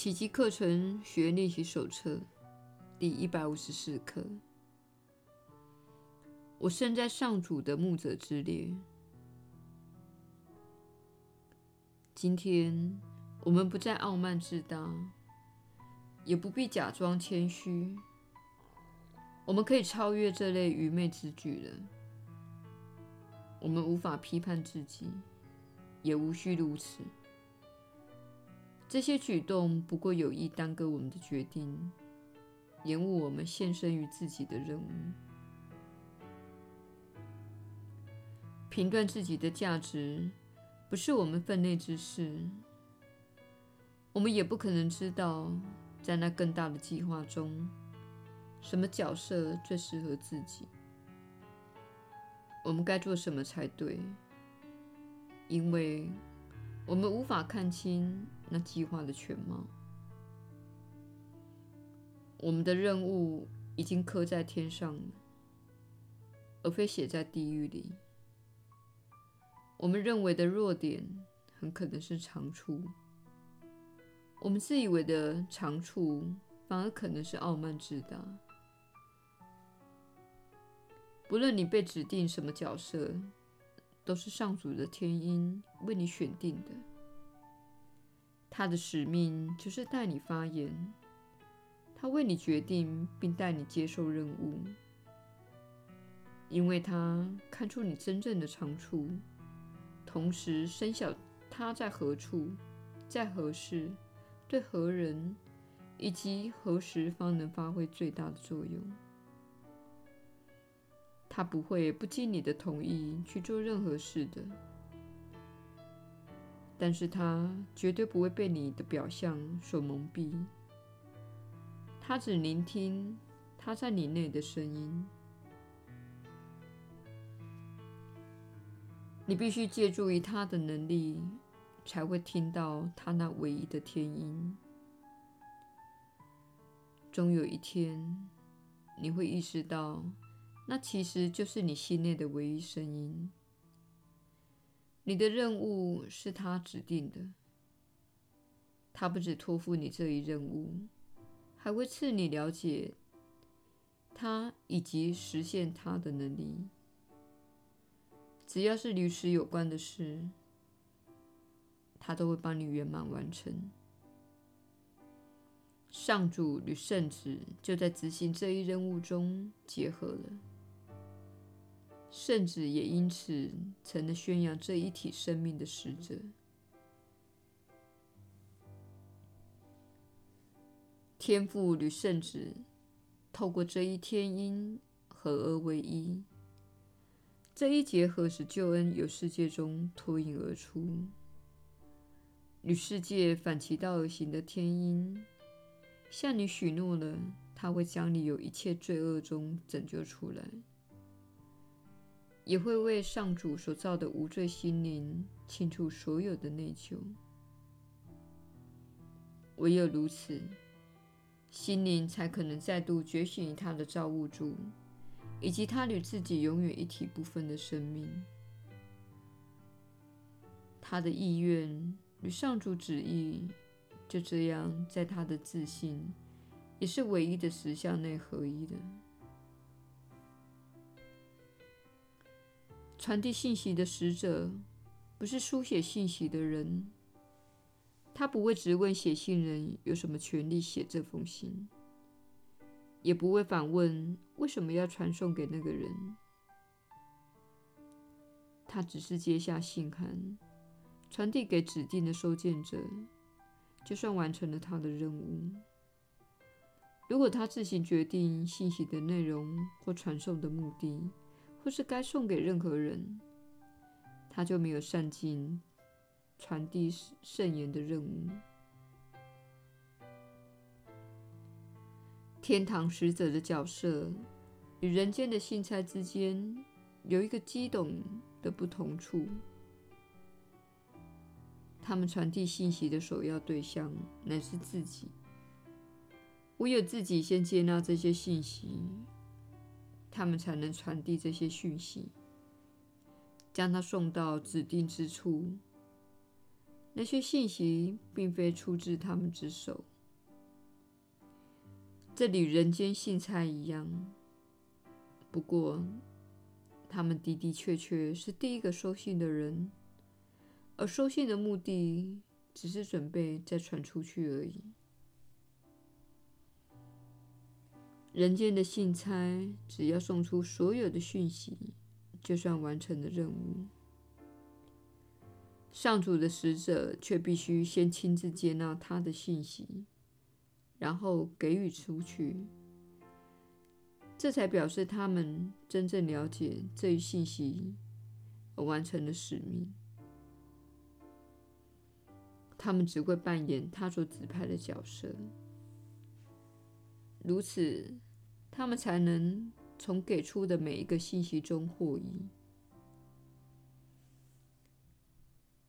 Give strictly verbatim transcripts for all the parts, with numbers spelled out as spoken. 奇迹课程学练习手册第一百五十四课。我身在上主的牧者之列。今天我们不再傲慢自大，也不必假装谦虚，我们可以超越这类愚昧之举了。我们无法批判自己，也无需如此。这些举动不过有意耽搁我们的决定，延误我们献身于自己的任务。评断自己的价值不是我们分内之事，我们也不可能知道，在那更大的计划中，什么角色最适合自己，我们该做什么才对，因为我们无法看清那计划的全貌。我们的任务已经刻在天上了，而非写在地狱里。我们认为的弱点很可能是长处，我们自以为的长处反而可能是傲慢自大。不论你被指定什么角色，都是上主的天鹰为你选定的，他的使命就是带你发言，他为你决定并带你接受任务，因为他看出你真正的长处，同时深晓他在何处，在何事，对何人，以及何时方能发挥最大的作用。他不会不经你的同意去做任何事的，但是他绝对不会被你的表象所蒙蔽。他只聆听他在你内的声音。你必须借助于他的能力，才会听到他那唯一的天音。终有一天，你会意识到，那其实就是你心内的唯一声音。你的任务是他指定的，他不只托付你这一任务，还会赐你了解他以及实现他的能力。只要是与此有关的事，他都会帮你圆满完成。上主与圣子就在执行这一任务中结合了，圣子也因此成了宣扬这一体生命的使者。天父与圣子透过这一天音合而为一，这一结合使救恩由世界中脱颖而出，与世界反其道而行的天音向你许诺了，他会将你由一切罪恶中拯救出来，也会为上主所造的无罪心灵清除所有的内疚。唯有如此，心灵才可能再度觉醒于他的造物主，以及他与自己永远一体不分的生命。他的意愿与上主旨意就这样在他的自信，也是唯一的实相内合一的。传递信息的使者不是书写信息的人，他不会质问写信人有什么权利写这封信，也不会反问为什么要传送给那个人。他只是接下信函，传递给指定的收件者，就算完成了他的任务。如果他自行决定信息的内容或传送的目的，或是该送给任何人，他就没有善尽传递圣言的任务。天堂使者的角色与人间的信差之间有一个激动的不同处，他们传递信息的首要对象乃是自己，唯有自己先接纳这些信息，他们才能传递这些讯息，将它送到指定之处，那些信息并非出自他们之手。这与人间信差一样，不过他们的的确确是第一个收信的人，而收信的目的只是准备再传出去而已。人间的信差只要送出所有的讯息，就算完成了任务。上主的使者却必须先亲自接纳他的信息，然后给予出去，这才表示他们真正了解这一信息，而完成了使命。他们只会扮演他所指派的角色，如此他们才能从给出的每一个信息中获益。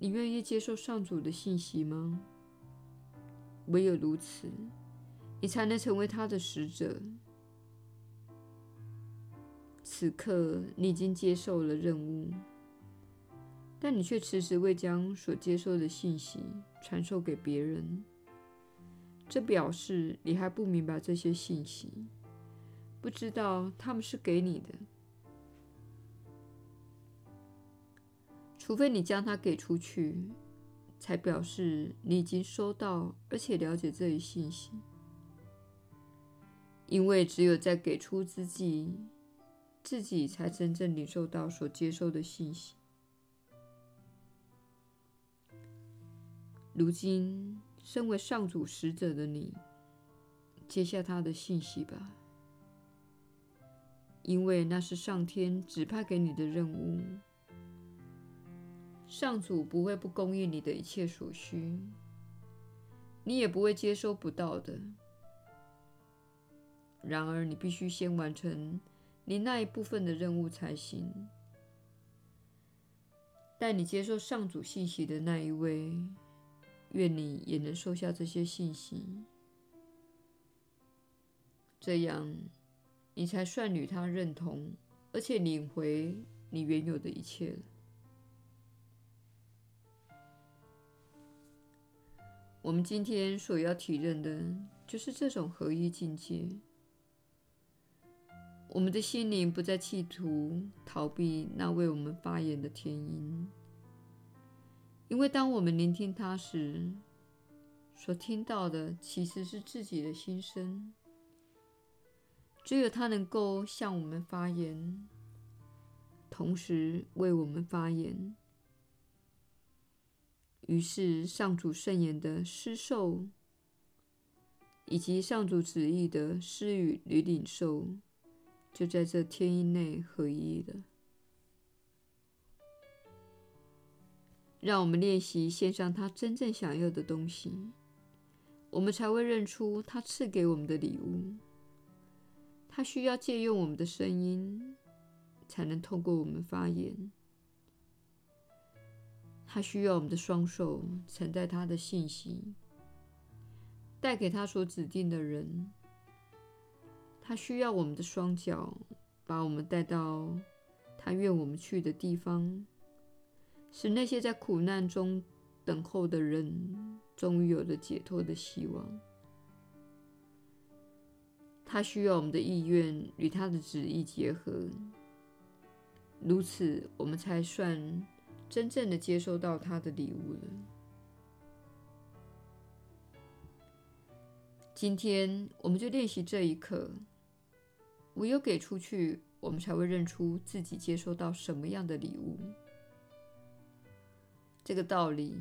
你愿意接受上主的信息吗？唯有如此，你才能成为他的使者。此刻你已经接受了任务，但你却迟迟未将所接受的信息传授给别人，这表示你还不明白这些信息，不知道他们是给你的。除非你将它给出去，才表示你已经收到而且了解这一信息。因为只有在给出之际，自己才真正领受到所接收的信息。如今，身为上主使者的你，接下他的信息吧，因为那是上天指派给你的任务。上主不会不供应你的一切所需，你也不会接收不到的。然而，你必须先完成你那一部分的任务才行。带你接受上主信息的那一位，愿你也能收下这些信息，这样你才算与他认同，而且领回你原有的一切了。我们今天所要体认的就是这种合一境界。我们的心灵不再企图逃避那为我们发言的天音，因为当我们聆听他时，所听到的其实是自己的心声。只有他能够向我们发言，同时为我们发言。于是上主圣言的施受，以及上主旨意的施予与领受，就在这天音内合一了。让我们练习献上他真正想要的东西，我们才会认出他赐给我们的礼物。他需要借用我们的声音，才能透过我们发言。他需要我们的双手承载他的信息，带给他所指定的人。他需要我们的双脚，把我们带到他愿我们去的地方，使那些在苦难中等候的人，终于有了解脱的希望。他需要我们的意愿与他的旨意结合，如此我们才算真正的接收到他的礼物了。今天我们就练习这一刻，唯有给出去，我们才会认出自己接收到什么样的礼物。这个道理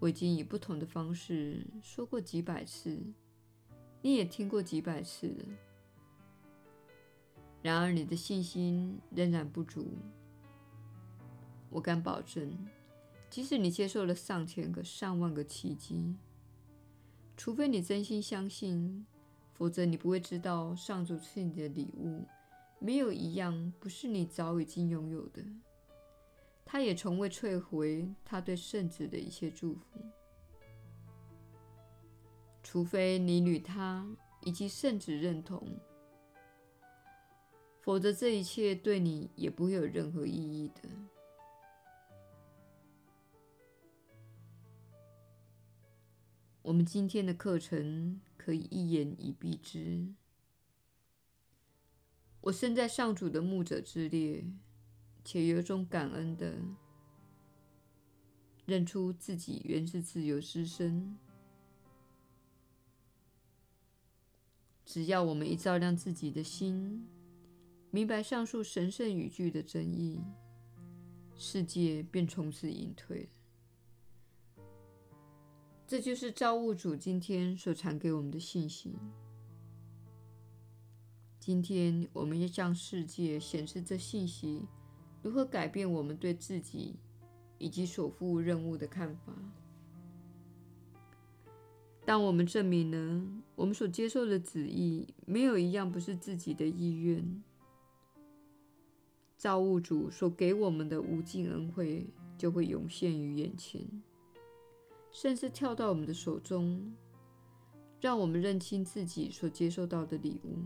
我已经以不同的方式说过几百次，你也听过几百次了。然而你的信心仍然不足。我敢保证，即使你接受了上千个、上万个奇迹，除非你真心相信，否则你不会知道上主赐你的礼物，没有一样不是你早已经拥有的。他也从未退回他对圣子的一切祝福。除非你与他以及圣子认同，否则这一切对你也不会有任何意义的。我们今天的课程可以一言以蔽之。我身在上主的牧者之列，且有种感恩的认出自己原是自由之身。只要我们一照亮自己的心，明白上述神圣语句的真意，世界便从此隐退了。这就是造物主今天所传给我们的信息。今天我们要向世界显示这信息如何改变我们对自己以及所负任务的看法。当我们证明了我们所接受的旨意没有一样不是自己的意愿，造物主所给我们的无尽恩惠就会涌现于眼前，甚至跳到我们的手中，让我们认清自己所接受到的礼物。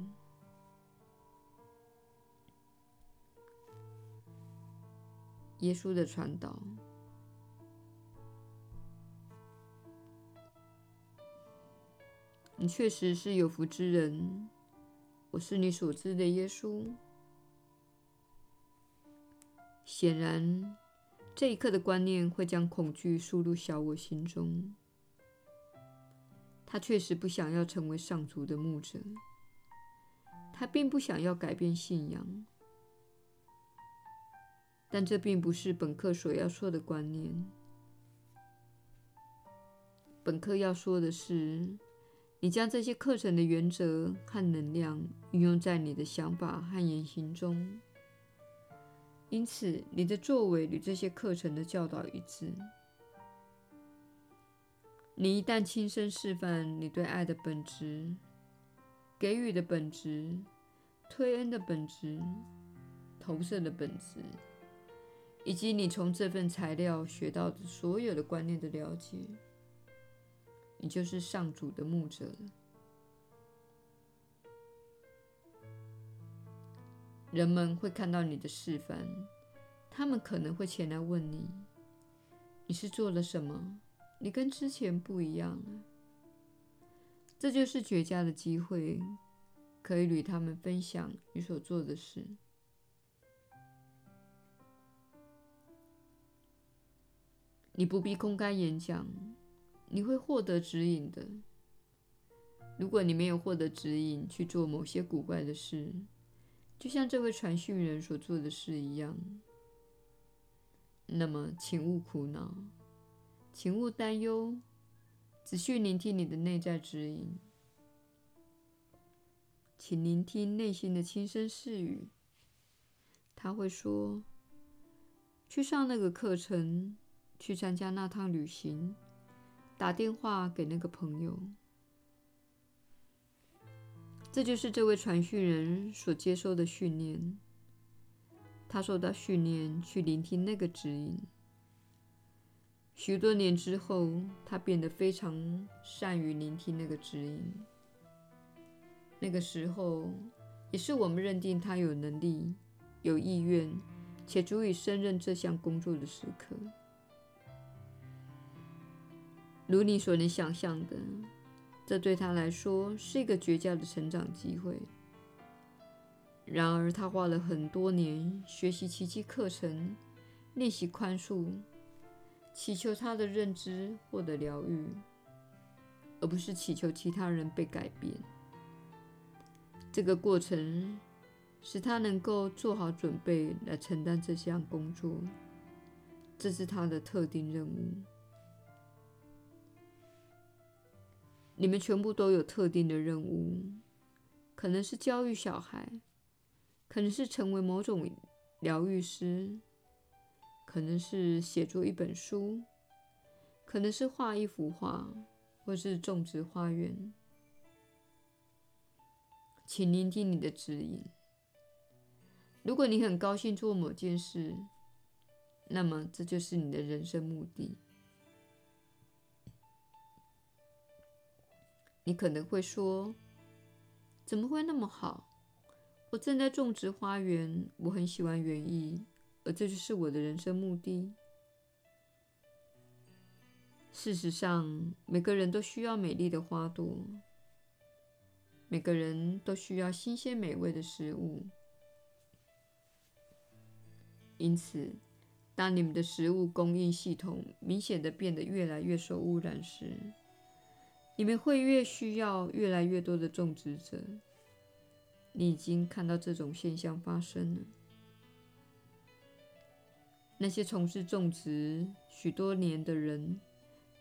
耶稣的传道。你确实是有福之人，我是你所知的耶稣。显然，这一刻的观念会将恐惧输入小我心中。他确实不想要成为上主的牧者，他并不想要改变信仰。但这并不是本课所要说的观念。本课要说的是，你将这些课程的原则和能量运用在你的想法和言行中，因此你的作为与这些课程的教导一致。你一旦亲身示范你对爱的本质、给予的本质、推恩的本质、投射的本质，以及你从这份材料学到的所有的观念的了解，你就是上主的牧者了。人们会看到你的示范，他们可能会前来问你：“你是做了什么？你跟之前不一样了。”这就是绝佳的机会，可以与他们分享你所做的事。你不必公开演讲，你会获得指引的。如果你没有获得指引去做某些古怪的事，就像这位传讯人所做的事一样，那么请勿苦恼，请勿担忧，仔细聆听你的内在指引，请聆听内心的轻声细语。他会说：“去上那个课程。”去参加那趟旅行，打电话给那个朋友。这就是这位传讯人所接受的训练。他受到训练去聆听那个指引。许多年之后，他变得非常善于聆听那个指引。那个时候，也是我们认定他有能力、有意愿，且足以胜任这项工作的时刻。如你所能想象的，这对他来说是一个绝佳的成长机会。然而，他花了很多年学习奇迹课程，练习宽恕，祈求他的认知获得疗愈，而不是祈求其他人被改变。这个过程使他能够做好准备来承担这项工作，这是他的特定任务。你们全部都有特定的任务，可能是教育小孩，可能是成为某种疗愈师，可能是写作一本书，可能是画一幅画，或是种植花园。请聆听你的指引。如果你很高兴做某件事，那么这就是你的人生目的。你可能会说：“怎么会那么好？我正在种植花园，我很喜欢园艺，而这就是我的人生目的。”事实上，每个人都需要美丽的花朵，每个人都需要新鲜美味的食物。因此，当你们的食物供应系统明显地变得越来越受污染时，你们会越需要越来越多的种植者。你已经看到这种现象发生了。那些从事种植许多年的人，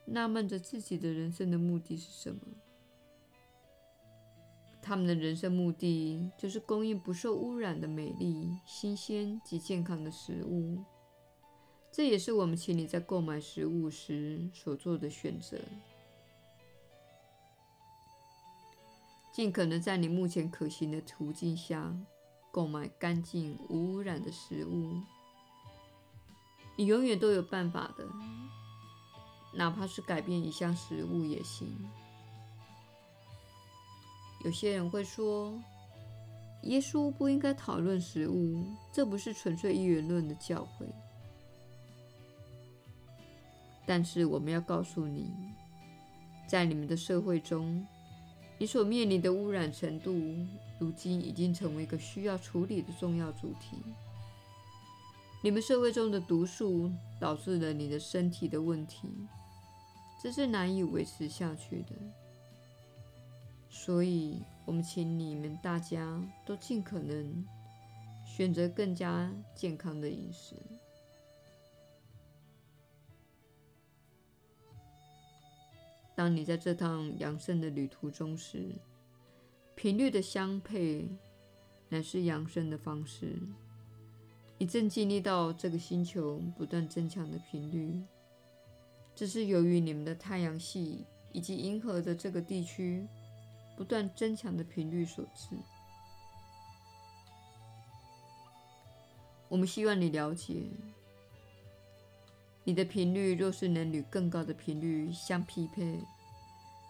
纳闷着自己的人生的目的是什么。他们的人生目的就是供应不受污染的美丽、新鲜及健康的食物。这也是我们请你在购买食物时所做的选择。尽可能在你目前可行的途径下购买干净、无污染的食物。你永远都有办法的，哪怕是改变一项食物也行。有些人会说，耶稣不应该讨论食物，这不是纯粹一元论的教诲。但是我们要告诉你，在你们的社会中，你所面临的污染程度，如今已经成为一个需要处理的重要主题。你们社会中的毒素导致了你的身体的问题，这是难以维持下去的。所以我们请你们大家都尽可能选择更加健康的饮食。当你在这趟养生的旅途中时，频率的相配乃是养生的方式。你正经历到这个星球不断增强的频率，这是由于你们的太阳系以及银河的这个地区不断增强的频率所致。我们希望你了解，你的频率若是能与更高的频率相匹配，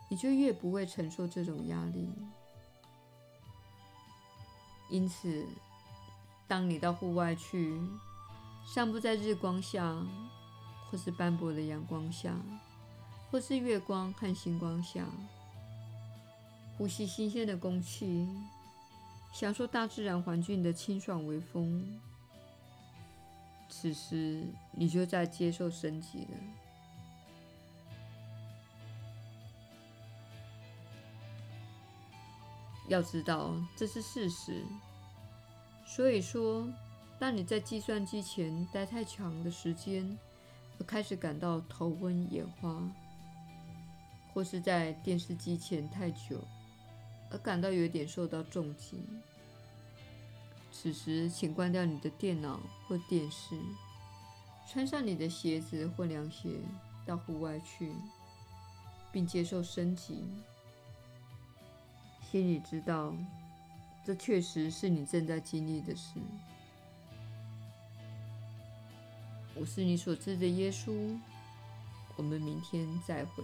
你就越不会承受这种压力。因此，当你到户外去散步，在日光下，或是斑驳的阳光下，或是月光和星光下，呼吸新鲜的空气，享受大自然环境的清爽微风，此时你就在接受升级了。要知道这是事实，所以说，当你在计算机前待太长的时间，而开始感到头昏眼花，或是在电视机前太久，而感到有点受到重击，此时请关掉你的电脑或电视，穿上你的鞋子或凉鞋，到户外去，并接受升级。心里知道，这确实是你正在经历的事。我是你所知的耶稣，我们明天再会。